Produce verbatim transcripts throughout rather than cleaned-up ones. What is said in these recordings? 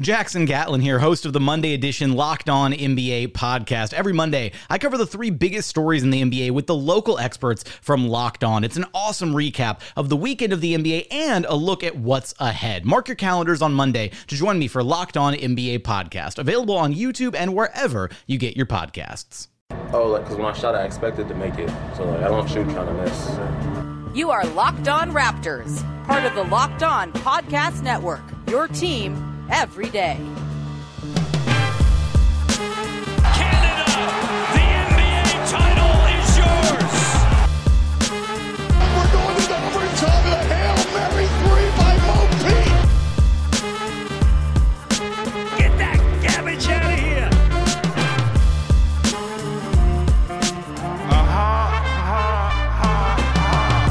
Jackson Gatlin here, host of the Monday edition Locked On N B A podcast. Every Monday, I cover the three biggest stories in the N B A with the local experts from Locked On. It's an awesome recap of the weekend of the N B A and a look at what's ahead. Mark your calendars on Monday to join me for Locked On N B A podcast, available on YouTube and wherever you get your podcasts. Oh, like, because when I shot, I expected to make it. So, like, I don't shoot kind of miss. You are Locked On Raptors, part of the Locked On Podcast Network, your team every day. Canada, the N B A title is yours. We're going to the overtime of the Hail Mary three by Mo Pete. Get that garbage out of here. Uh-huh, uh-huh, uh-huh.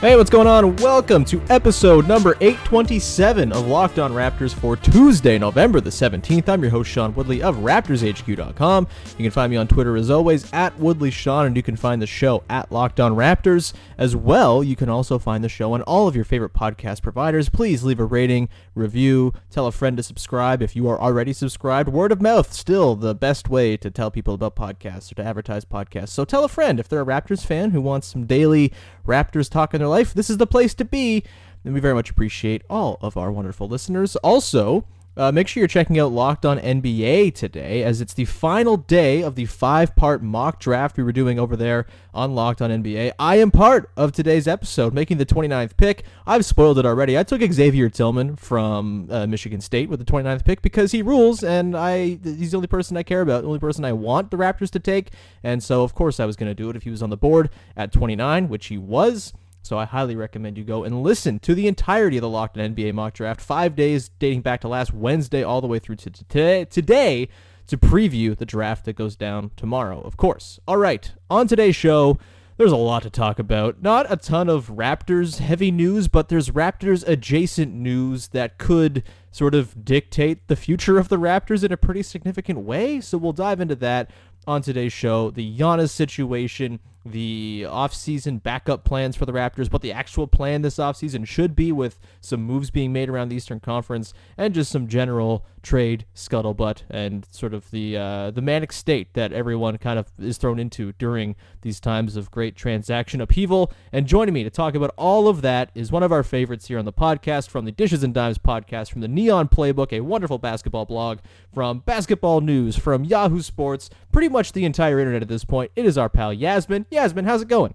Hey, what's going on? Welcome to episode number eight twenty-seven of Locked On Raptors for Tuesday, November the seventeenth. I'm your host, Sean Woodley of Raptors H Q dot com. You can find me on Twitter, as always, at WoodleySean, and you can find the show at Locked On Raptors. As well, you can also find the show on all of your favorite podcast providers. Please leave a rating, review, tell a friend to subscribe. If you are already subscribed, word of mouth, still the best way to tell people about podcasts or to advertise podcasts. So tell a friend if they're a Raptors fan who wants some daily Raptors talk in their life. This is the place to be, and we very much appreciate all of our wonderful listeners. Also, uh, make sure you're checking out Locked On N B A today, as it's the final day of the five-part mock draft we were doing over there on Locked On N B A. I am part of today's episode, making the twenty-ninth pick. I've spoiled it already. I took Xavier Tillman from uh, Michigan State with the twenty-ninth pick because he rules, and I he's the only person I care about, the only person I want the Raptors to take, and so, of course, I was going to do it if he was on the board at twenty-nine, which he was. So I highly recommend you go and listen to the entirety of the Locked On N B A mock draft, five days dating back to last Wednesday all the way through to today, today to preview the draft that goes down tomorrow, of course. All right, on today's show, there's a lot to talk about. Not a ton of Raptors-heavy news, but there's Raptors-adjacent news that could sort of dictate the future of the Raptors in a pretty significant way. So we'll dive into that on today's show, the Giannis situation, the offseason backup plans for the Raptors, but the actual plan this offseason should be with some moves being made around the Eastern Conference and just some general trade scuttlebutt and sort of the uh, the manic state that everyone kind of is thrown into during these times of great transaction upheaval. And joining me to talk about all of that is one of our favorites here on the podcast, from the Dishes and Dimes podcast, from the Neon Playbook, a wonderful basketball blog, from Basketball News, from Yahoo Sports, pretty much the entire internet at this point. It is our pal Yasmin. Yasmin, how's it going?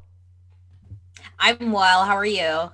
I'm well. How are you?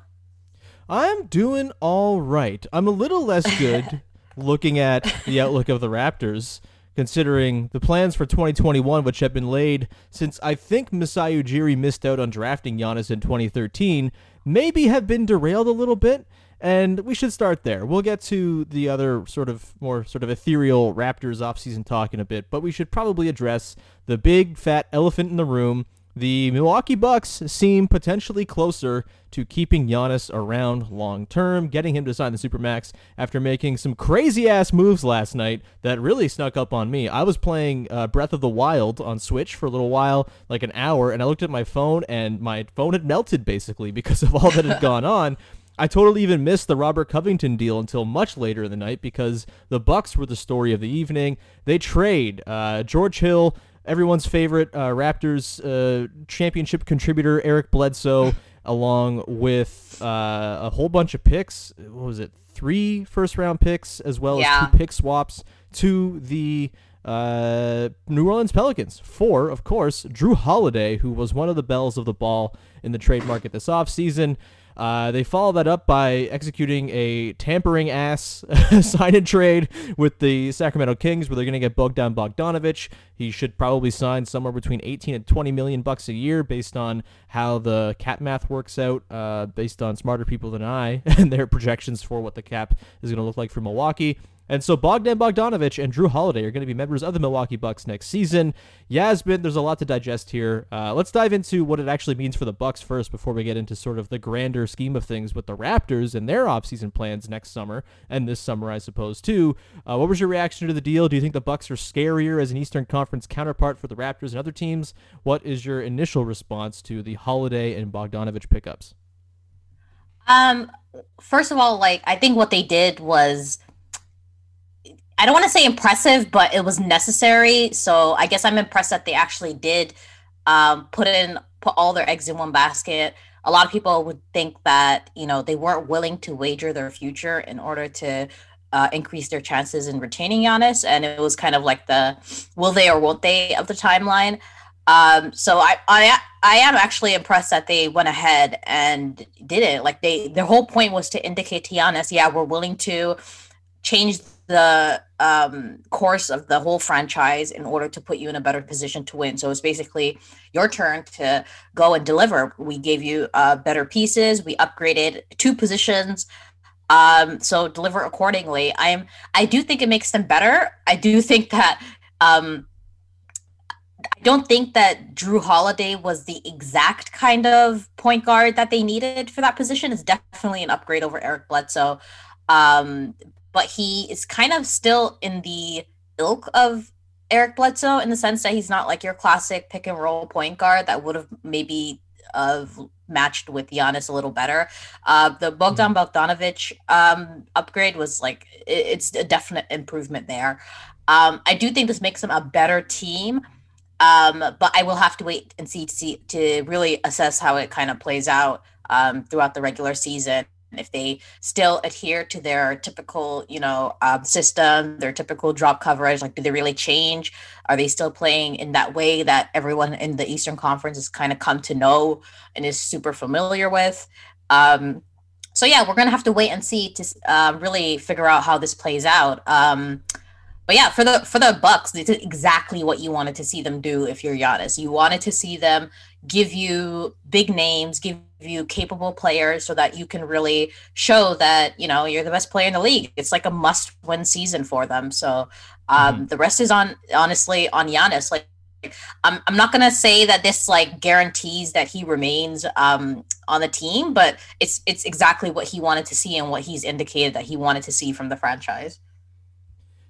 I'm doing all right. I'm a little less good looking at the outlook of the Raptors, considering the plans for twenty twenty-one, which have been laid since I think Masai Ujiri missed out on drafting Giannis in twenty thirteen, maybe have been derailed a little bit. And we should start there. We'll get to the other sort of more sort of ethereal Raptors offseason talk in a bit, but we should probably address the big fat elephant in the room. The Milwaukee Bucks seem potentially closer to keeping Giannis around long-term, getting him to sign the Supermax after making some crazy-ass moves last night that really snuck up on me. I was playing uh, Breath of the Wild on Switch for a little while, like an hour, and I looked at my phone, and my phone had melted, basically, because of all that had gone on. I totally even missed the Robert Covington deal until much later in the night because the Bucks were the story of the evening. They trade uh, George Hill, everyone's favorite uh, Raptors uh, championship contributor, Eric Bledsoe, along with uh, a whole bunch of picks. What was it? Three first-round picks as well yeah. as two pick swaps to the uh, New Orleans Pelicans. For, of course, Jrue Holiday, who was one of the bells of the ball in the trade market this offseason. Uh, they follow that up by executing a tampering-ass sign-and-trade with the Sacramento Kings, where they're going to get Bogdan Bogdanovic. He should probably sign somewhere between eighteen and twenty million bucks a year based on how the cap math works out, uh, based on smarter people than I and their projections for what the cap is going to look like for Milwaukee. And so Bogdan Bogdanovic and Jrue Holiday are going to be members of the Milwaukee Bucks next season. Yasmin, there's a lot to digest here. Uh, let's dive into what it actually means for the Bucks first before we get into sort of the grander scheme of things with the Raptors and their offseason plans next summer and this summer, I suppose, too. Uh, what was your reaction to the deal? Do you think the Bucks are scarier as an Eastern Conference counterpart for the Raptors and other teams? What is your initial response to the Holiday and Bogdanovic pickups? Um, first of all, like I think what they did was... I don't want to say impressive, but it was necessary. So I guess I'm impressed that they actually did um, put in put all their eggs in one basket. A lot of people would think that, you know, they weren't willing to wager their future in order to uh, increase their chances in retaining Giannis. And it was kind of like the will they or won't they of the timeline. Um, so I, I I am actually impressed that they went ahead and did it. Like they, their whole point was to indicate to Giannis, yeah, we're willing to change the um, course of the whole franchise in order to put you in a better position to win. So it's basically your turn to go and deliver. We gave you uh, better pieces. We upgraded two positions. Um, so deliver accordingly. I am. I do think it makes them better. I do think that um, I don't think that Jrue Holiday was the exact kind of point guard that they needed for that position. It's definitely an upgrade over Eric Bledsoe. Um, But he is kind of still in the ilk of Eric Bledsoe in the sense that he's not like your classic pick and roll point guard that would have maybe uh, matched with Giannis a little better. Uh, the Bogdan Bogdanovic um, upgrade was like, it's a definite improvement there. Um, I do think this makes them a better team, um, but I will have to wait and see to, see, to really assess how it kind of plays out um, throughout the regular season. If they still adhere to their typical, you know, um, system, their typical drop coverage, like, do they really change? Are they still playing in that way that everyone in the Eastern Conference has kind of come to know and is super familiar with? Um, so, yeah, we're going to have to wait and see to uh, really figure out how this plays out. Um, but, yeah, for the for the Bucks, it's exactly what you wanted to see them do if you're Giannis. You wanted to see them give you big names, give you capable players so that you can really show that, you know, you're the best player in the league. It's like a must win season for them. So um, mm-hmm. the rest is on, honestly, on Giannis. Like, I'm, I'm not going to say that this like guarantees that he remains um, on the team, but it's, it's exactly what he wanted to see and what he's indicated that he wanted to see from the franchise.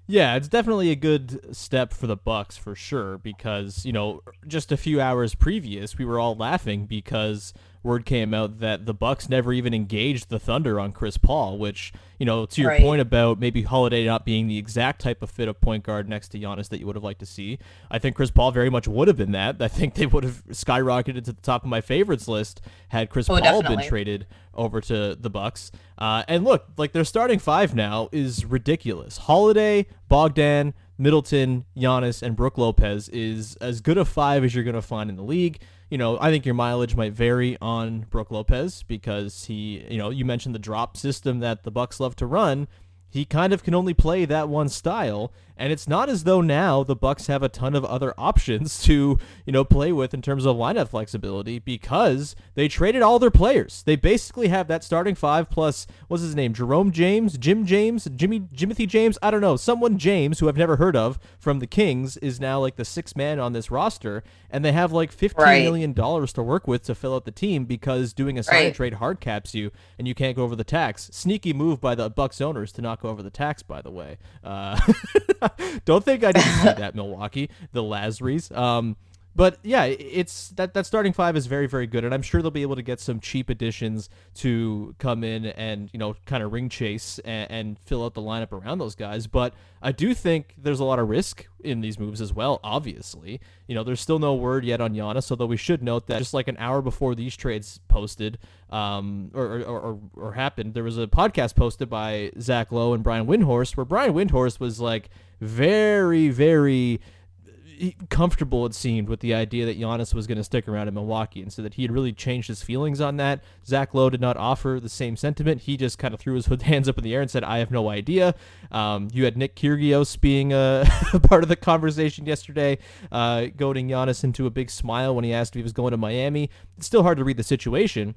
Yeah, it's definitely a good step for the Bucks for sure because, you know, just a few hours previous, we were all laughing because word came out that the Bucks never even engaged the Thunder on Chris Paul, which, you know, to your right. point about maybe Holiday not being the exact type of fit of point guard next to Giannis that you would have liked to see, I think Chris Paul very much would have been that. I think they would have skyrocketed to the top of my favorites list had Chris oh, Paul definitely. been traded over to the Bucks. Uh, and look, like their starting five now is ridiculous. Holiday, Bogdan, Middleton, Giannis, and Brook Lopez is as good a five as you're going to find in the league. You know, I think your mileage might vary on Brook Lopez because he, you know, you mentioned the drop system that the Bucks love to run. He kind of can only play that one style, and it's not as though now the Bucks have a ton of other options to, you know, play with in terms of lineup flexibility because they traded all their players. They basically have that starting five plus what's his name, Jerome James, Jim James, Jimmy Jimothy James, I don't know, someone James who I've never heard of from the Kings is now like the sixth man on this roster, and they have like fifteen right. million dollars to work with to fill out the team because doing a sign right. trade hard caps you and you can't go over the tax. Sneaky move by the Bucks owners to not go over the tax, by the way. Uh, don't think I didn't see that, Milwaukee, the Lazarys. Um, But yeah, it's that, that starting five is very, very good, and I'm sure they'll be able to get some cheap additions to come in and, you know, kind of ring chase and, and fill out the lineup around those guys. But I do think there's a lot of risk in these moves as well, obviously. You know, there's still no word yet on Giannis, although we should note that just like an hour before these trades posted um, or, or, or, or happened, there was a podcast posted by Zach Lowe and Brian Windhorst where Brian Windhorst was like very, very... comfortable, it seemed, with the idea that Giannis was going to stick around in Milwaukee, and so that he had really changed his feelings on that. Zach Lowe did not offer the same sentiment. He just kind of threw his hands up in the air and said, I have no idea. Um, you had Nick Kyrgios being a part of the conversation yesterday, uh, goading Giannis into a big smile when he asked if he was going to Miami. It's still hard to read the situation.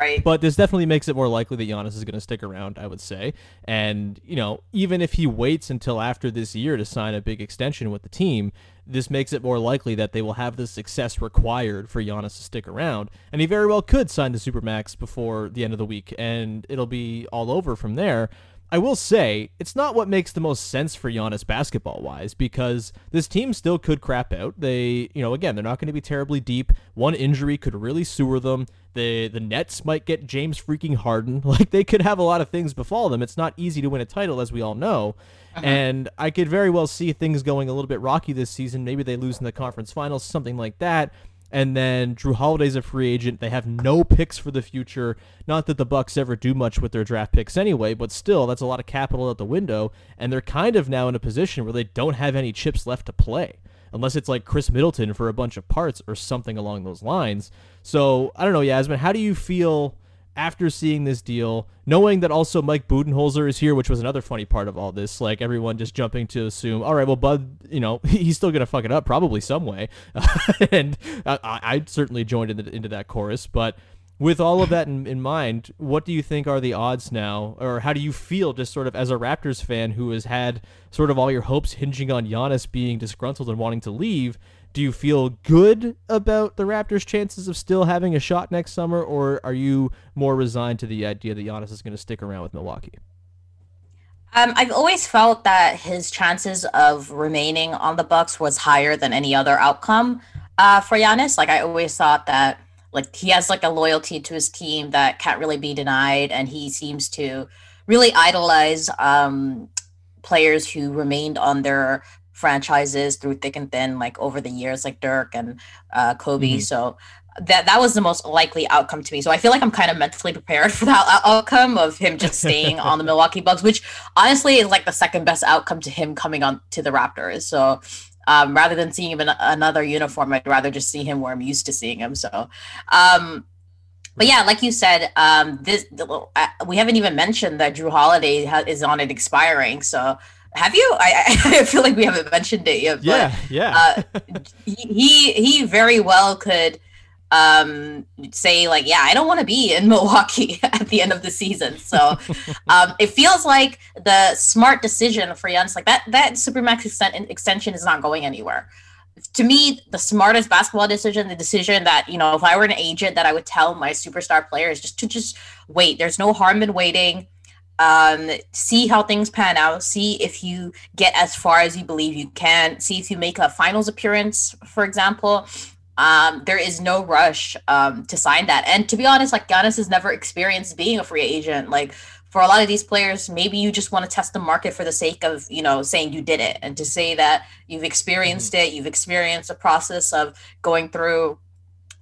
Right. But this definitely makes it more likely that Giannis is going to stick around, I would say. And, you know, even if he waits until after this year to sign a big extension with the team, this makes it more likely that they will have the success required for Giannis to stick around. And he very well could sign the Supermax before the end of the week, and it'll be all over from there. I will say, it's not what makes the most sense for Giannis basketball-wise, because this team still could crap out. They, you know, again, they're not going to be terribly deep. One injury could really sewer them. The the Nets might get James freaking Harden. Like, they could have a lot of things befall them. It's not easy to win a title, as we all know. Uh-huh. And I could very well see things going a little bit rocky this season. Maybe they lose in the conference finals, something like that. And then Jrue Holiday's a free agent. They have no picks for the future. Not that the Bucks ever do much with their draft picks anyway, but still, that's a lot of capital out the window. And they're kind of now in a position where they don't have any chips left to play, unless it's like Chris Middleton for a bunch of parts or something along those lines. So I don't know, Yasmin, how do you feel after seeing this deal, knowing that also Mike Budenholzer is here, which was another funny part of all this, like everyone just jumping to assume, all right, well, Bud, you know, he's still going to fuck it up probably some way. And I, I certainly joined in the, into that chorus. But with all of that in, in mind, what do you think are the odds now? Or how do you feel just sort of as a Raptors fan who has had sort of all your hopes hinging on Giannis being disgruntled and wanting to leave? Do you feel good about the Raptors' chances of still having a shot next summer, or are you more resigned to the idea that Giannis is going to stick around with Milwaukee? Um, I've always felt that his chances of remaining on the Bucks was higher than any other outcome uh, for Giannis. Like, I always thought that, like, he has like a loyalty to his team that can't really be denied, and he seems to really idolize um, players who remained on their franchises through thick and thin, like over the years, like Dirk and uh, Kobe. Mm-hmm. So that that was the most likely outcome to me. So I feel like I'm kind of mentally prepared for that outcome of him just staying on the Milwaukee Bucks, which honestly is like the second best outcome to him coming on to the Raptors. So um, rather than seeing him in another uniform, I'd rather just see him where I'm used to seeing him. So, um, but yeah, like you said, um, this uh, we haven't even mentioned that Jrue Holiday ha- is on it expiring. So. Have you? I, I feel like we haven't mentioned it yet. But, yeah, yeah. uh, he he very well could um, say, like, yeah, I don't want to be in Milwaukee at the end of the season. So um, it feels like the smart decision for Giannis, like that that Supermax extent, extension is not going anywhere. To me, the smartest basketball decision, the decision that, you know, if I were an agent that I would tell my superstar players just to just wait. There's no harm in waiting. Um, see how things pan out. See if you get as far as you believe you can. See if you make a finals appearance, for example. Um, there is no rush um, to sign that. And to be honest, like, Giannis has never experienced being a free agent. Like, for a lot of these players, maybe you just want to test the market for the sake of, you know, saying you did it. And to say that you've experienced it, you've experienced the process of going through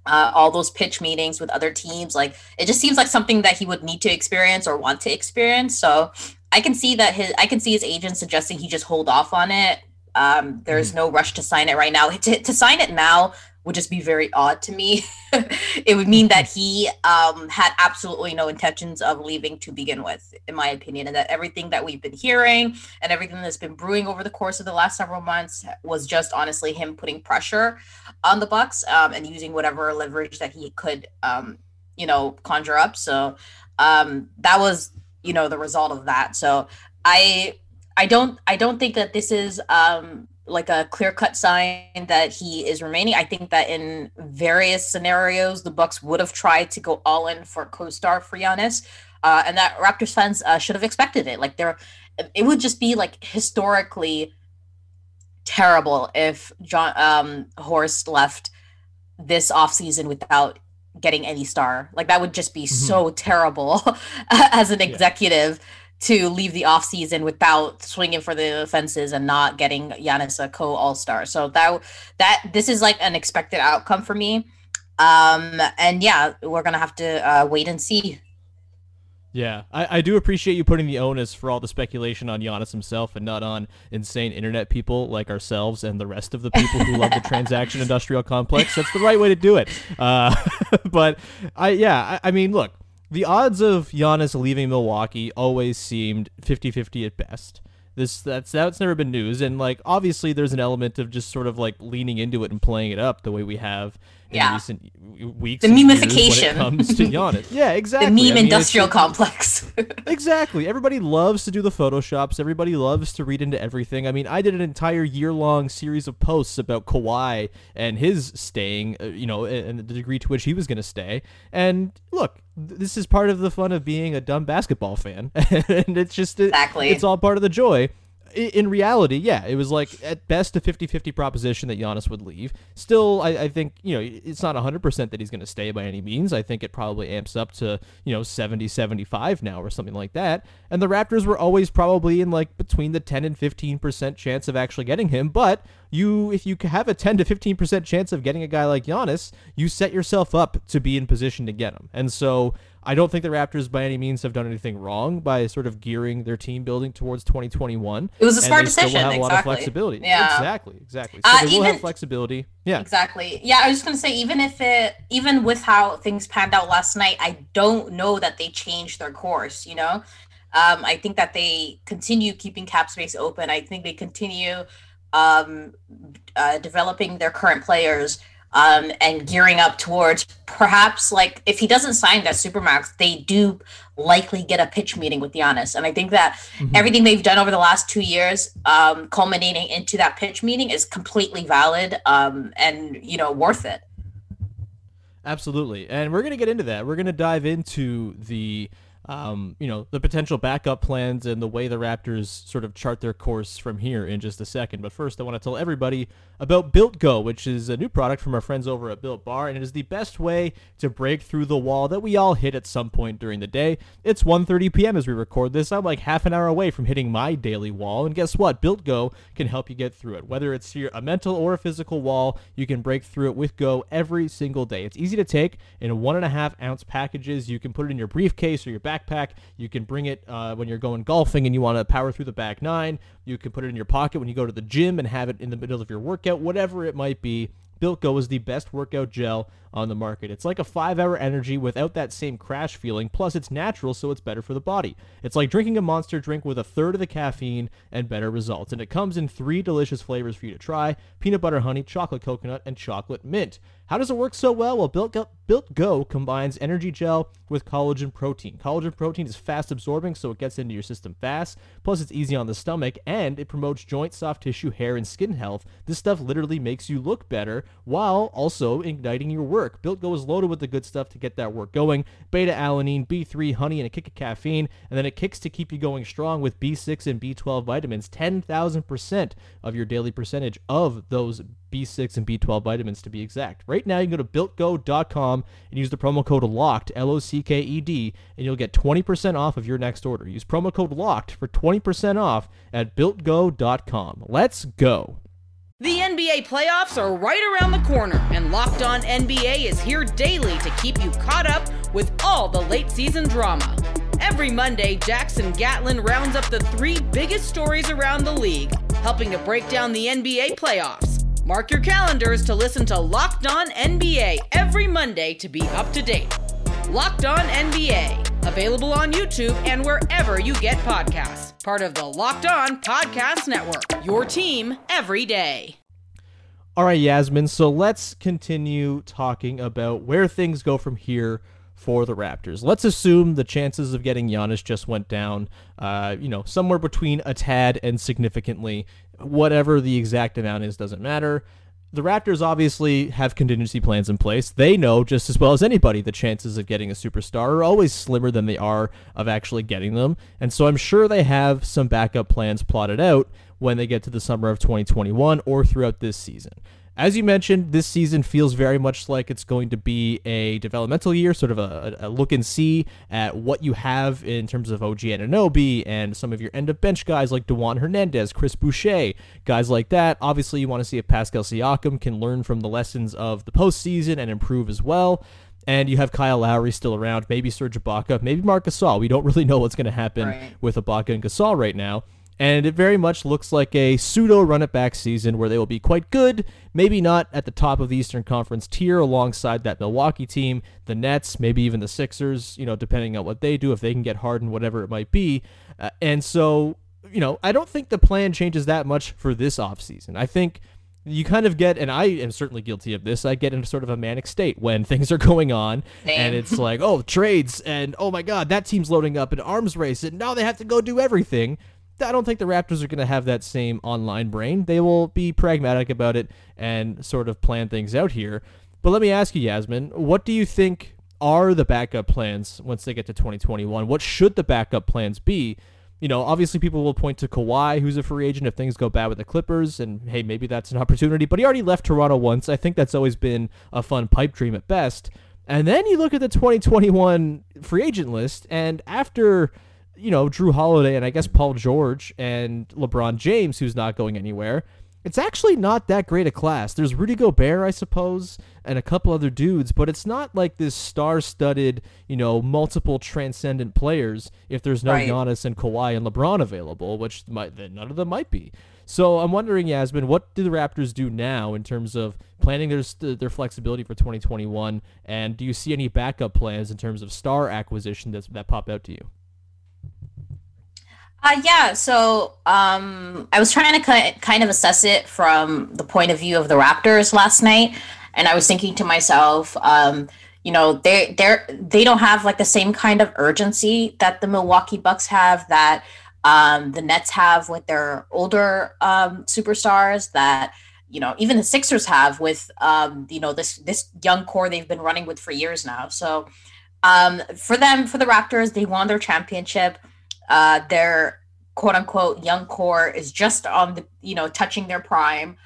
Uh, all those pitch meetings with other teams, like, it just seems like something that he would need to experience or want to experience. So I can see that his, I can see his agent suggesting he just hold off on it. Um, there's mm-hmm. no rush to sign it right now. To, to sign it now would just be very odd to me. It would mean that he um, had absolutely no intentions of leaving to begin with, in my opinion, and that everything that we've been hearing and everything that's been brewing over the course of the last several months was just honestly him putting pressure on the Bucks um, and using whatever leverage that he could, um, you know, conjure up. So um, that was, you know, the result of that. So I, I don't, I don't think that this is. Um, like a clear-cut sign that he is remaining. I think that in various scenarios, the Bucks would have tried to go all in for co-star for Giannis, uh, and that Raptors fans uh, should have expected it. Like, there, it would just be like historically terrible if John um, Horst left this offseason without getting any star. Like, that would just be mm-hmm. so terrible as an executive yeah. to leave the offseason without swinging for the fences and not getting Giannis a co-all-star. So that that this is like an expected outcome for me. Um, and yeah, we're going to have to uh, wait and see. Yeah, I, I do appreciate you putting the onus for all the speculation on Giannis himself and not on insane internet people like ourselves and the rest of the people who love the transaction industrial complex. That's the right way to do it. Uh, but, I yeah, I, I mean, look, the odds of Giannis leaving Milwaukee always seemed fifty-fifty at best. This that's that's never been news. And, like, obviously there's an element of just sort of, like, leaning into it and playing it up the way we have in yeah. recent weeks. The memification. When it comes to Giannis. Yeah, exactly. The meme I mean, industrial complex. Exactly. Everybody loves to do the Photoshops. Everybody loves to read into everything. I mean, I did an entire year-long series of posts about Kawhi and his staying, you know, and the degree to which he was going to stay. And look, this is part of the fun of being a dumb basketball fan. And it's just, exactly. it, it's all part of the joy. In reality, yeah, it was like at best a fifty-fifty proposition that Giannis would leave. Still, I, I think, you know, it's not one hundred percent that he's going to stay by any means. I think it probably amps up to, you know, seventy, seventy-five now or something like that. And the Raptors were always probably in like between the ten and fifteen percent chance of actually getting him. But you, if you have a ten to fifteen percent chance of getting a guy like Giannis, you set yourself up to be in position to get him. And so I don't think the Raptors by any means have done anything wrong by sort of gearing their team building towards twenty twenty-one. It was a smart decision. They will have exactly. a lot of flexibility. Yeah. Exactly. Exactly. So uh, they will even, have flexibility. Yeah. Exactly. Yeah. I was just going to say, even if it, even with how things panned out last night, I don't know that they changed their course, you know? Um, I think that they continue keeping cap space open. I think they continue um, uh, developing their current players. Um, and gearing up towards perhaps, like, if he doesn't sign that Supermax, they do likely get a pitch meeting with Giannis. And I think that mm-hmm. everything they've done over the last two years um, culminating into that pitch meeting is completely valid um, and, you know, worth it. Absolutely. And we're going to get into that. We're going to dive into the... Um, you know, the potential backup plans and the way the Raptors sort of chart their course from here in just a second. But first, I want to tell everybody about Built Go, which is a new product from our friends over at Built Bar, and it is the best way to break through the wall that we all hit at some point during the day. It's one thirty p.m. as we record this. I'm like half an hour away from hitting my daily wall, and guess what? Built Go can help you get through it. Whether it's your, a mental or a physical wall, you can break through it with Go every single day. It's easy to take in one and a half ounce packages. You can put it in your briefcase or your backpack. Backpack. You can bring it uh, when you're going golfing and you want to power through the back nine. You can put it in your pocket when you go to the gym and have it in the middle of your workout, whatever it might be. Built Go is the best workout gel on the market. It's like a five-hour energy without that same crash feeling. Plus, it's natural, so it's better for the body. It's like drinking a monster drink with a third of the caffeine and better results. And it comes in three delicious flavors for you to try: peanut butter honey, chocolate coconut, and chocolate mint. How does it work so well? Well, Built Go, Built Go combines energy gel with collagen protein. Collagen protein is fast absorbing, so it gets into your system fast. Plus, it's easy on the stomach, and it promotes joint, soft tissue, hair, and skin health. This stuff literally makes you look better while also igniting your work. Built Go is loaded with the good stuff to get that work going: beta-alanine, B three, honey, and a kick of caffeine. And then it kicks to keep you going strong with B six and B twelve vitamins. ten thousand percent of your daily percentage of those B six and B twelve vitamins, to be exact. Right now, you can go to built go dot com and use the promo code LOCKED, L O C K E D, and you'll get twenty percent off of your next order. Use promo code LOCKED for twenty percent off at built go dot com. Let's go. The N B A playoffs are right around the corner, and Locked On N B A is here daily to keep you caught up with all the late season drama. Every Monday, Jackson Gatlin rounds up the three biggest stories around the league, helping to break down the N B A playoffs. Mark your calendars to listen to Locked On N B A every Monday to be up to date. Locked On N B A, available on YouTube and wherever you get podcasts. Part of the Locked On Podcast Network, your team every day. All right, Yasmin, so let's continue talking about where things go from here for the Raptors. Let's assume the chances of getting Giannis just went down, uh, you know, somewhere between a tad and significantly. Whatever the exact amount is doesn't matter. The Raptors obviously have contingency plans in place. They know just as well as anybody the chances of getting a superstar are always slimmer than they are of actually getting them. And so I'm sure they have some backup plans plotted out when they get to the summer of twenty twenty-one or throughout this season. As you mentioned, this season feels very much like it's going to be a developmental year, sort of a, a look and see at what you have in terms of O G Anunoby and some of your end-of-bench guys like DeJuan Hernandez, Chris Boucher, guys like that. Obviously, you want to see if Pascal Siakam can learn from the lessons of the postseason and improve as well. And you have Kyle Lowry still around, maybe Serge Ibaka, maybe Marc Gasol. We don't really know what's going to happen right. with Ibaka and Gasol right now. And it very much looks like a pseudo-run-it-back season where they will be quite good, maybe not at the top of the Eastern Conference tier alongside that Milwaukee team, the Nets, maybe even the Sixers, you know, depending on what they do, if they can get Harden, whatever it might be. Uh, and so, you know, I don't think the plan changes that much for this offseason. I think you kind of get, and I am certainly guilty of this, I get into sort of a manic state when things are going on. Same. And it's like, oh, trades, and oh my God, that team's loading up an arms race, and now they have to go do everything. I don't think the Raptors are going to have that same online brain. They will be pragmatic about it and sort of plan things out here. But let me ask you, Yasmin, what do you think are the backup plans once they get to twenty twenty-one? What should the backup plans be? You know, obviously people will point to Kawhi, who's a free agent, if things go bad with the Clippers, and hey, maybe that's an opportunity. But he already left Toronto once. I think that's always been a fun pipe dream at best. And then you look at the twenty twenty-one free agent list, and after, you know, Jrue Holiday and I guess Paul George and LeBron James, who's not going anywhere, it's actually not that great a class. There's Rudy Gobert, I suppose, and a couple other dudes, but it's not like this star-studded, you know, multiple transcendent players if there's no right. Giannis and Kawhi and LeBron available, which might, none of them might be. So I'm wondering, Yasmin, what do the Raptors do now in terms of planning their their flexibility for twenty twenty-one, and do you see any backup plans in terms of star acquisition that's, that pop out to you? Uh, yeah, so um, I was trying to kind of assess it from the point of view of the Raptors last night, and I was thinking to myself, um, you know, they they they don't have like the same kind of urgency that the Milwaukee Bucks have, that um, the Nets have with their older um, superstars, that you know even the Sixers have with um, you know this this young core they've been running with for years now. So um, for them, for the Raptors, they won their championship. Uh, their quote-unquote young core is just on the, you know, touching their prime.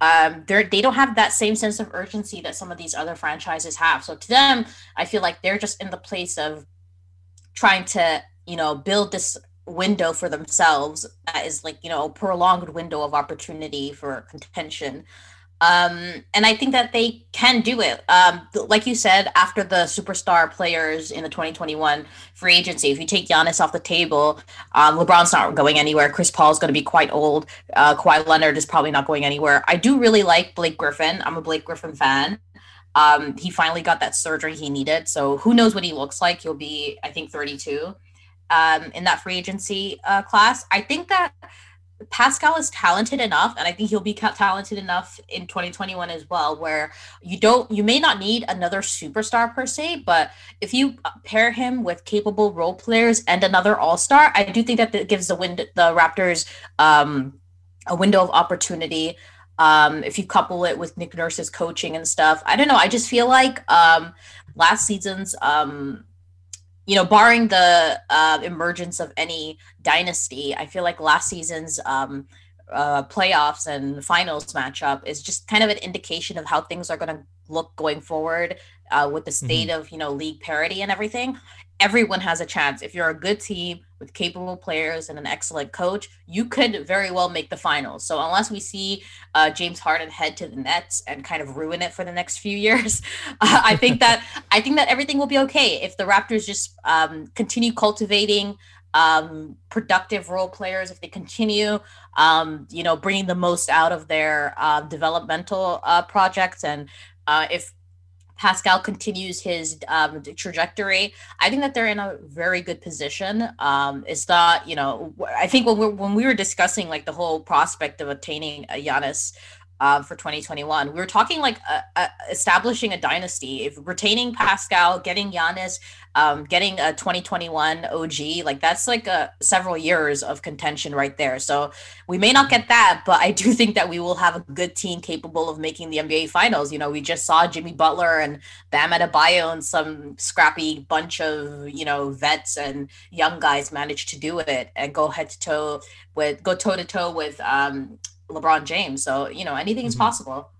Um, they they don't have that same sense of urgency that some of these other franchises have. So to them, I feel like they're just in the place of trying to, you know, build this window for themselves that is like, you know, a prolonged window of opportunity for contention. Um, and I think that they can do it. Um, like you said, after the superstar players in the twenty twenty-one free agency, if you take Giannis off the table, um, LeBron's not going anywhere. Chris Paul is going to be quite old. Uh, Kawhi Leonard is probably not going anywhere. I do really like Blake Griffin. I'm a Blake Griffin fan. Um, he finally got that surgery he needed. So who knows what he looks like. He'll be, I think, thirty-two um, in that free agency uh, class. I think that Pascal is talented enough, and I think he'll be talented enough in twenty twenty-one as well, where you don't, you may not need another superstar per se, but if you pair him with capable role players and another all-star, I do think that that gives the wind, the Raptors um, a window of opportunity. Um, if you couple it with Nick Nurse's coaching and stuff, I don't know. I just feel like um, last season's, um, you know, barring the uh, emergence of any dynasty, I feel like last season's um, uh, playoffs and finals matchup is just kind of an indication of how things are going to look going forward uh, with the state mm-hmm. of, you know, league parity and everything. Everyone has a chance. If you're a good team with capable players and an excellent coach, you could very well make the finals. So unless we see uh, James Harden head to the Nets and kind of ruin it for the next few years, uh, I think that I think that everything will be okay if the Raptors just um, continue cultivating um, productive role players. If they continue, um, you know, bringing the most out of their uh, developmental uh, projects, and uh, if Pascal continues his um, trajectory, I think that they're in a very good position. Um, it's not, you know, I think when we when we were discussing like the whole prospect of attaining a Giannis uh, for twenty twenty-one, we were talking like a, a establishing a dynasty. If retaining Pascal, getting Giannis, um, getting a twenty twenty-one O G, like that's like a several years of contention right there. So we may not get that, but I do think that we will have a good team capable of making the N B A finals. You know, we just saw Jimmy Butler and Bam Adebayo and some scrappy bunch of, you know, vets and young guys managed to do it and go head to toe with, go toe to toe with um, LeBron James. So, you know, anything is possible.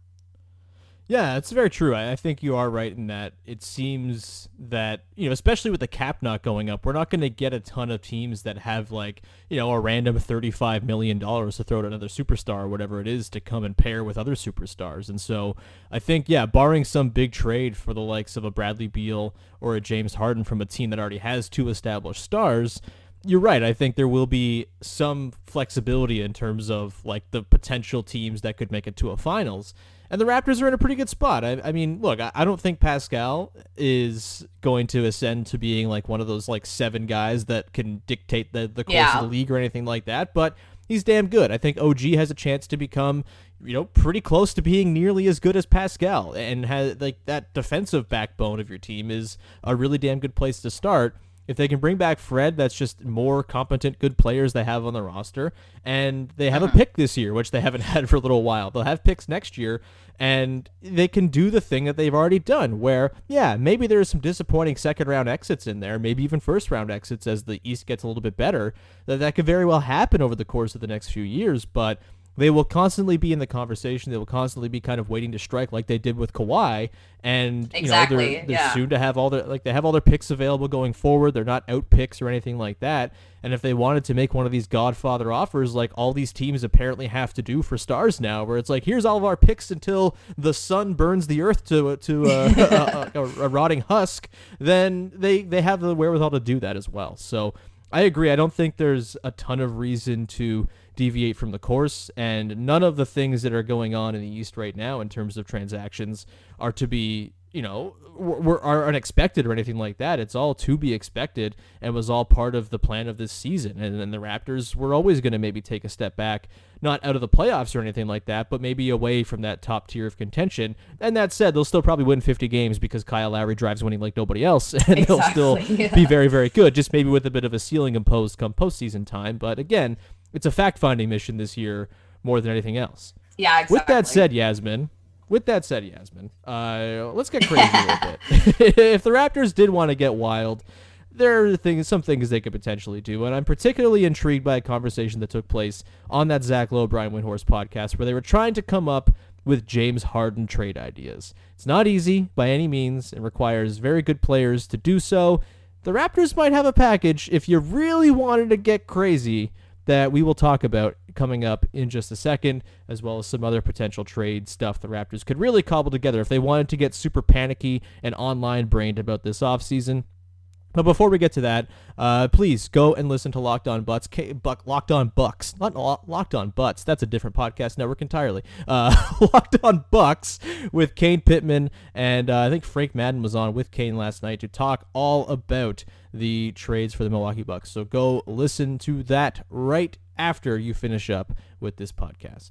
Yeah, it's very true. I think you are right in that it seems that, you know, especially with the cap not going up, we're not going to get a ton of teams that have, like, you know, a random thirty-five million dollars to throw to another superstar or whatever it is to come and pair with other superstars. And so I think, yeah, barring some big trade for the likes of a Bradley Beal or a James Harden from a team that already has two established stars, you're right. I think there will be some flexibility in terms of, like, the potential teams that could make it to a finals. And the Raptors are in a pretty good spot. I, I mean, look, I, I don't think Pascal is going to ascend to being like one of those like seven guys that can dictate the, the course yeah. of the league or anything like that, but he's damn good. I think O G has a chance to become, you know, pretty close to being nearly as good as Pascal, and has like that defensive backbone of your team is a really damn good place to start. If they can bring back Fred, that's just more competent, good players they have on the roster. And they have uh-huh. a pick this year, which they haven't had for a little while. They'll have picks next year, and they can do the thing that they've already done where, yeah, maybe there's some disappointing second-round exits in there, maybe even first-round exits as the East gets a little bit better. That that could very well happen over the course of the next few years, but they will constantly be in the conversation. They will constantly be kind of waiting to strike, like they did with Kawhi. And exactly, you know, they're, they're yeah. soon to have all their like they have all their picks available going forward. They're not out picks or anything like that. And if they wanted to make one of these Godfather offers, like all these teams apparently have to do for stars now, where it's like, here's all of our picks until the sun burns the earth to to uh, a, a, a, a rotting husk, then they they have the wherewithal to do that as well. So I agree. I don't think there's a ton of reason to deviate from the course, and none of the things that are going on in the East right now in terms of transactions are to be, you know, were are unexpected or anything like that. It's all to be expected and was all part of the plan of this season. And then the Raptors were always going to maybe take a step back, not out of the playoffs or anything like that, but maybe away from that top tier of contention. And that said, they'll still probably win fifty games because Kyle Lowry drives winning like nobody else, and exactly, they'll still yeah. be very, very good, just maybe with a bit of a ceiling imposed come postseason time. But again, it's a fact-finding mission this year more than anything else. Yeah, exactly. With that said, Yasmin, with that said, Yasmin, uh, let's get crazy a little bit. If the Raptors did want to get wild, there are things, some things they could potentially do, and I'm particularly intrigued by a conversation that took place on that Zach Lowe, Brian Windhorst podcast where they were trying to come up with James Harden trade ideas. It's not easy by any means. It requires very good players to do so. The Raptors might have a package if you really wanted to get crazy that we will talk about coming up in just a second, as well as some other potential trade stuff the Raptors could really cobble together if they wanted to get super panicky and online-brained about this offseason. But before we get to that, uh, please go and listen to Locked On Butts, K- Buck, Locked On Bucks, not Lo- Locked On Butts. That's a different podcast network entirely. Uh, Locked On Bucks with Kane Pittman, and uh, I think Frank Madden was on with Kane last night to talk all about the trades for the Milwaukee Bucks. So go listen to that right after you finish up with this podcast.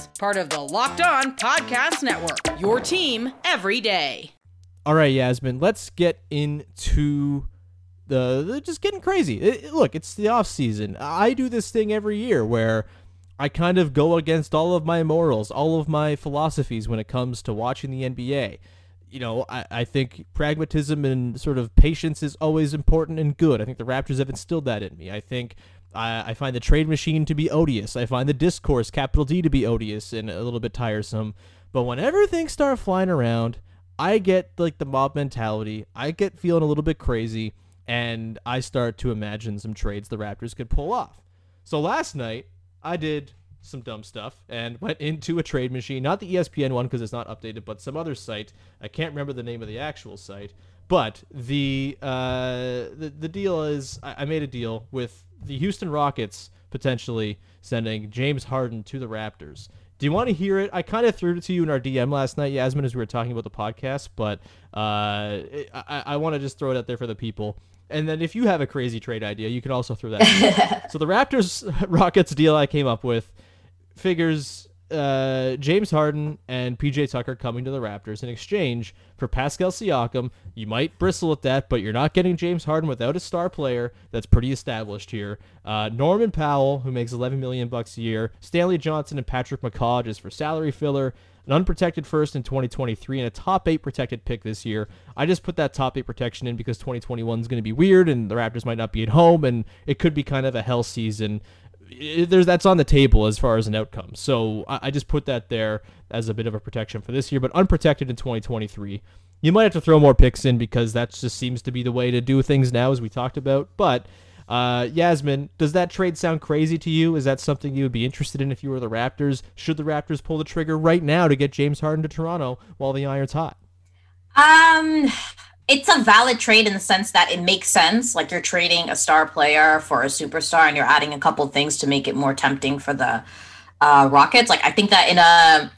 Part of the Locked On Podcast Network, your team every day. All right, Yasmin, let's get into the, the just getting crazy. It, it, look, it's the off season. I do this thing every year where I kind of go against all of my morals, all of my philosophies when it comes to watching the N B A. You know, I, I think pragmatism and sort of patience is always important and good. I think the Raptors have instilled that in me. I think I, I find the trade machine to be odious. I find the discourse, capital D, to be odious and a little bit tiresome. But whenever things start flying around, I get like the mob mentality. I get feeling a little bit crazy, and I start to imagine some trades the Raptors could pull off. So last night, I did some dumb stuff and went into a trade machine, not the E S P N one because it's not updated, but some other site. I can't remember the name of the actual site, but the uh, the, the deal is I, I made a deal with the Houston Rockets potentially sending James Harden to the Raptors. Do you want to hear it? I kind of threw it to you in our D M last night, Yasmin, as we were talking about the podcast, but uh, I, I want to just throw it out there for the people. And then if you have a crazy trade idea, you can also throw that. So the Raptors Rockets deal I came up with figures uh, James Harden and P J. Tucker coming to the Raptors in exchange for Pascal Siakam. You might bristle at that, but you're not getting James Harden without a star player that's pretty established here. Uh, Norman Powell, who makes eleven million dollars bucks a year. Stanley Johnson and Patrick McCaw just for salary filler. An unprotected first in twenty twenty-three and a top eight protected pick this year. I just put that top eight protection in because twenty twenty-one is going to be weird and the Raptors might not be at home and it could be kind of a hell season. There's that's on the table as far as an outcome. So I, I just put that there as a bit of a protection for this year, but unprotected in twenty twenty-three. You might have to throw more picks in because that just seems to be the way to do things now, as we talked about. But Uh, Yasmin, does that trade sound crazy to you? Is that something you would be interested in if you were the Raptors? Should the Raptors pull the trigger right now to get James Harden to Toronto while the iron's hot? Um, it's a valid trade in the sense that it makes sense. Like, you're trading a star player for a superstar and you're adding a couple things to make it more tempting for the uh, Rockets. Like, I think that in a,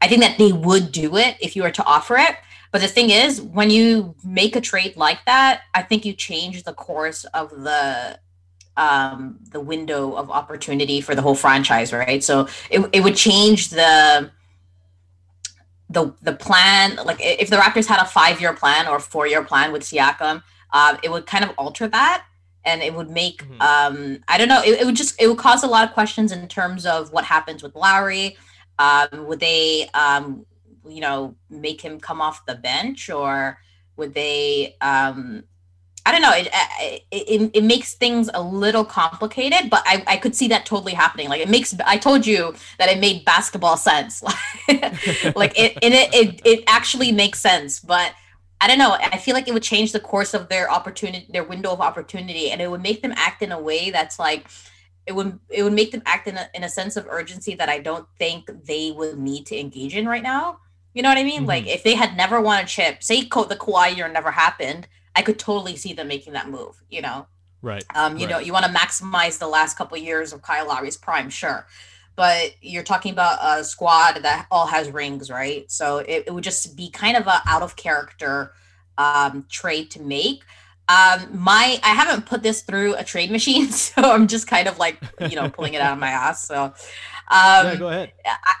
I think that they would do it if you were to offer it. But the thing is, when you make a trade like that, I think you change the course of the um, the window of opportunity for the whole franchise, right? So it it would change the the the plan. Like, if the Raptors had a five-year plan or four-year plan with Siakam, uh, it would kind of alter that, and it would make mm-hmm. um, I don't know. It, it would just it would cause a lot of questions in terms of what happens with Lowry. Um, would they? Um, you know, make him come off the bench, or would they, um, I don't know. It, it, it, it makes things a little complicated, but I, I could see that totally happening. Like, it makes, I told you that it made basketball sense. Like it, and it, it, it actually makes sense, but I don't know. I feel like it would change the course of their opportunity, their window of opportunity. And it would make them act in a way that's like, It would it would make them act in a, in a sense of urgency that I don't think they would need to engage in right now. You know what I mean? Mm-hmm. Like, if they had never won a chip, say the Kawhi year never happened, I could totally see them making that move, you know? Right. Um, you right. know, you want to maximize the last couple of years of Kyle Lowry's prime, sure. But you're talking about a squad that all has rings, right? So it, it would just be kind of a out of character um, trade to make. Um, my, I haven't put this through a trade machine, so I'm just kind of like, you know, pulling it out of my ass. So, um, yeah, go ahead. I,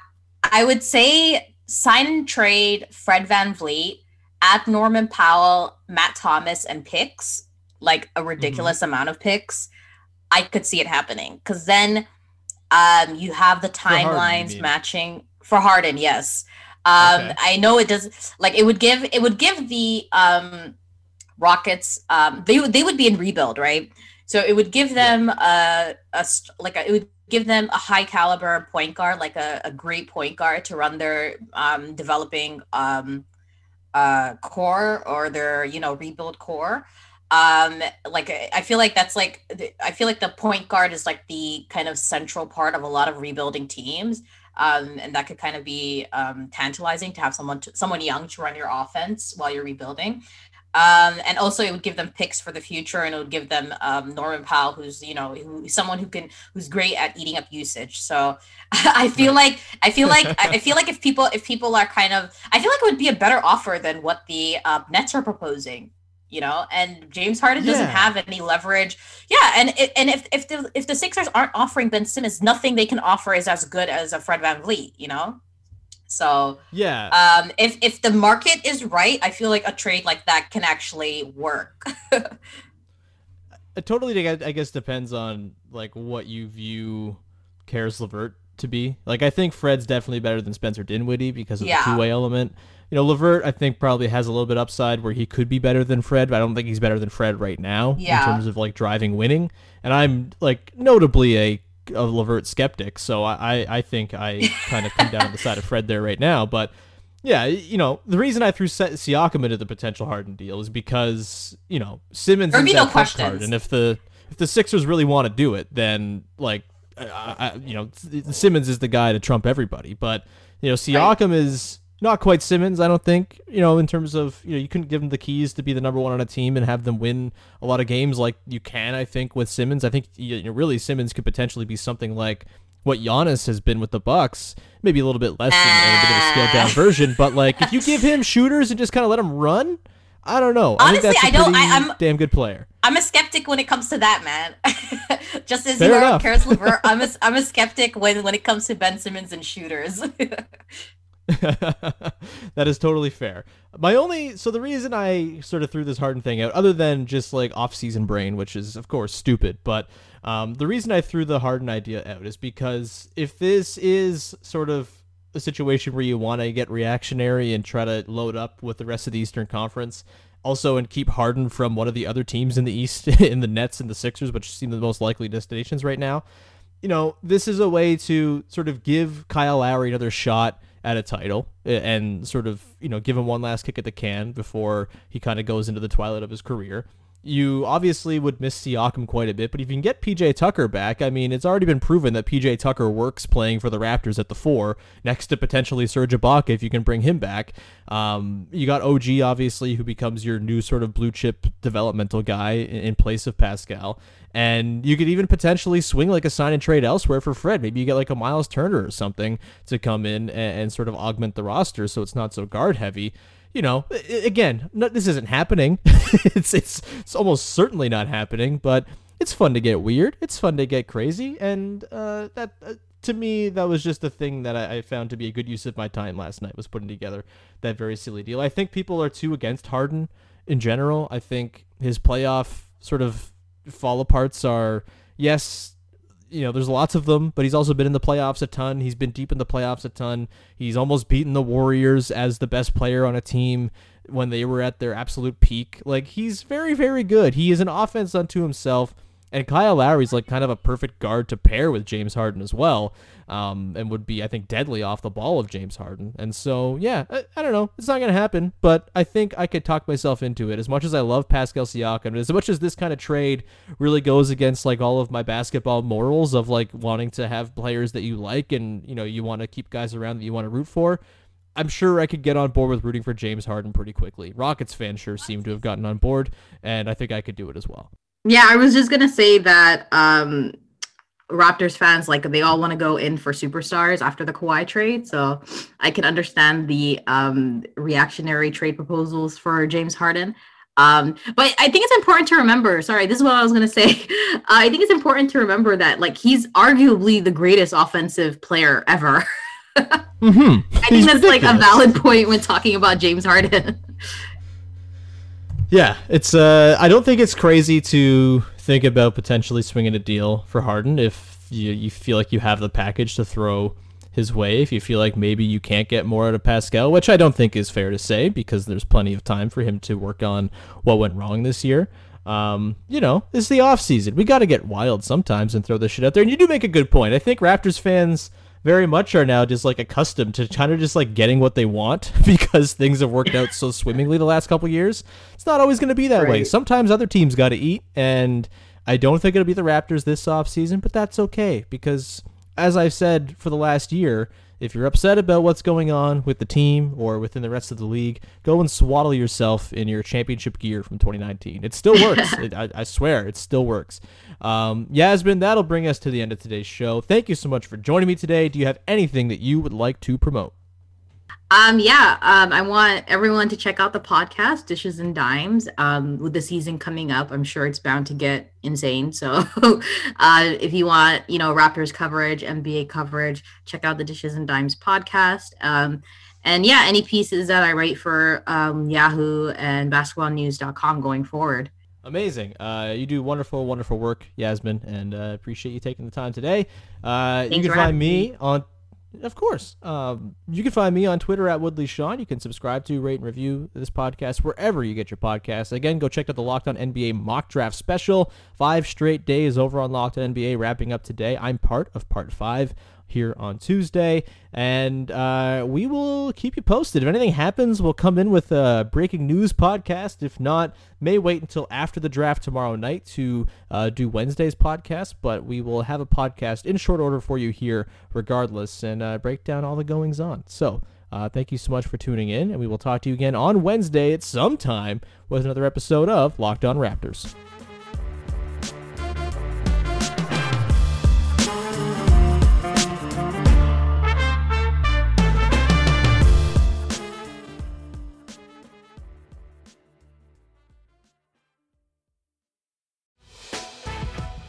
I would say sign and trade Fred VanVleet, add Norman Powell, Matt Thomas, and picks, like a ridiculous mm-hmm. amount of picks. I could see it happening. Cause then, um, you have the timelines for Harden, matching for Harden. Yes. Um, okay. I know it does, like, it would give, it would give the, um, Rockets, um, they would they would be in rebuild, right? So it would give them yeah. a, a like a, it would give them a high caliber point guard, like a, a great point guard to run their um, developing um, uh, core or their you know rebuild core. Um, like I feel like that's like I feel like the point guard is like the kind of central part of a lot of rebuilding teams, um, and that could kind of be um, tantalizing to have someone to, someone young to run your offense while you're rebuilding. Um, and also it would give them picks for the future, and it would give them um, Norman Powell, who's, you know, who, someone who can, who's great at eating up usage. So I feel like, I feel like, I feel like if people, if people are kind of, I feel like it would be a better offer than what the uh, Nets are proposing, you know, and James Harden yeah. doesn't have any leverage. Yeah. And, and if, if the, if the Sixers aren't offering Ben Simmons, nothing they can offer is as good as a Fred VanVleet, you know? So yeah, um, if if the market is right, I feel like a trade like that can actually work. Totally, I guess depends on like what you view Caris LeVert to be. Like, I think Fred's definitely better than Spencer Dinwiddie because of yeah. the two-way element. You know, LeVert, I think, probably has a little bit upside where he could be better than Fred, but I don't think he's better than Fred right now yeah. in terms of like driving, winning. And I'm like notably a of LeVert skeptic, so I, I think I kind of come down on the side of Fred there right now. But yeah, you know, the reason I threw Siakam into the potential Harden deal is because, you know, Simmons is that push card, and if the if the Sixers really want to do it, then like I, I, you know Simmons is the guy to trump everybody. But you know, Siakam right. is not quite Simmons, I don't think, you know, in terms of, you know, you couldn't give him the keys to be the number one on a team and have them win a lot of games like you can, I think, with Simmons. I think, you know, really Simmons could potentially be something like what Giannis has been with the Bucks, maybe a little bit less than a bit of a scaled down version. But like, if you give him shooters and just kind of let him run, I don't know. Honestly, I think that's a I don't, I, I'm, damn good player. I'm a skeptic when it comes to that, man. Just as Fair you are enough. Caris LeVert, I'm a, I'm a skeptic when, when it comes to Ben Simmons and shooters. That is totally fair. My only so the reason I sort of threw this Harden thing out, other than just like off-season brain, which is of course stupid, but um, the reason I threw the Harden idea out is because if this is sort of a situation where you want to get reactionary and try to load up with the rest of the Eastern Conference, also and keep Harden from one of the other teams in the East, in the Nets and the Sixers, which seem the most likely destinations right now, you know, this is a way to sort of give Kyle Lowry another shot at a title and sort of, you know, give him one last kick at the can before he kind of goes into the twilight of his career. You obviously would miss Siakam quite a bit, but if you can get P J. Tucker back, I mean, it's already been proven that P J. Tucker works playing for the Raptors at the four, next to potentially Serge Ibaka if you can bring him back. Um, you got O G, obviously, who becomes your new sort of blue-chip developmental guy in place of Pascal. And you could even potentially swing like a sign-and-trade elsewhere for Fred. Maybe you get like a Miles Turner or something to come in and, and sort of augment the roster so it's not so guard-heavy. You know, again, no, this isn't happening. it's it's it's almost certainly not happening, but it's fun to get weird. It's fun to get crazy. And uh, that uh, to me, that was just the thing that I, I found to be a good use of my time last night, was putting together that very silly deal. I think people are too against Harden in general. I think his playoff sort of fall aparts are, yes, you know, there's lots of them, but he's also been in the playoffs a ton. He's been deep in the playoffs a ton. He's almost beaten the Warriors as the best player on a team when they were at their absolute peak. Like, he's very, very good. He is an offense unto himself. And Kyle Lowry's like kind of a perfect guard to pair with James Harden as well, um, and would be, I think, deadly off the ball of James Harden. And so, yeah, I, I don't know. It's not going to happen, but I think I could talk myself into it. As much as I love Pascal Siakam, as much as this kind of trade really goes against like all of my basketball morals of like wanting to have players that you like and, you know, you want to keep guys around that you want to root for, I'm sure I could get on board with rooting for James Harden pretty quickly. Rockets fans sure seem to have gotten on board, and I think I could do it as well. Yeah, I was just going to say that um, Raptors fans, like, they all want to go in for superstars after the Kawhi trade. So I can understand the um, reactionary trade proposals for James Harden. Um, but I think it's important to remember, sorry, this is what I was going to say. Uh, I think it's important to remember that, like, he's arguably the greatest offensive player ever. Mm-hmm. I think that's, like, a valid point when talking about James Harden. Yeah, it's. Uh, I don't think it's crazy to think about potentially swinging a deal for Harden if you, you feel like you have the package to throw his way, if you feel like maybe you can't get more out of Pascal, which I don't think is fair to say because there's plenty of time for him to work on what went wrong this year. Um, you know, it's the offseason. We got to get wild sometimes and throw this shit out there. And you do make a good point. I think Raptors fans very much are now just like accustomed to kind of just like getting what they want because things have worked out so swimmingly the last couple of years. It's not always going to be that right. way. Sometimes other teams got to eat, and I don't think it'll be the Raptors this offseason, but that's okay because, as I've said for the last year, if you're upset about what's going on with the team or within the rest of the league, go and swaddle yourself in your championship gear from twenty nineteen. It still works. it, I, I swear, it still works. Um, Yasmin, that'll bring us to the end of today's show. Thank you so much for joining me today. Do you have anything that you would like to promote? Um, yeah, um, I want everyone to check out the podcast, Dishes and Dimes. Um, with the season coming up, I'm sure it's bound to get insane. So uh, if you want, you know, Raptors coverage, N B A coverage, check out the Dishes and Dimes podcast. Um, and yeah, any pieces that I write for um, Yahoo and basketball news dot com going forward. Amazing. Uh, you do wonderful, wonderful work, Yasmin, and uh, appreciate you taking the time today. Uh, you can find me, me. on... Of course. Um, you can find me on Twitter at Woodley Sean. You can subscribe to, rate, and review this podcast wherever you get your podcasts. Again, go check out the Locked On N B A mock draft special. Five straight days over on Locked On N B A, wrapping up today. I'm part of part five here on Tuesday, and uh, we will keep you posted. If anything happens, we'll come in with a breaking news podcast. If not, may wait until after the draft tomorrow night to uh, do Wednesday's podcast, but we will have a podcast in short order for you here regardless, and uh, break down all the goings on. So uh, thank you so much for tuning in, and we will talk to you again on Wednesday at some time with another episode of Locked On Raptors.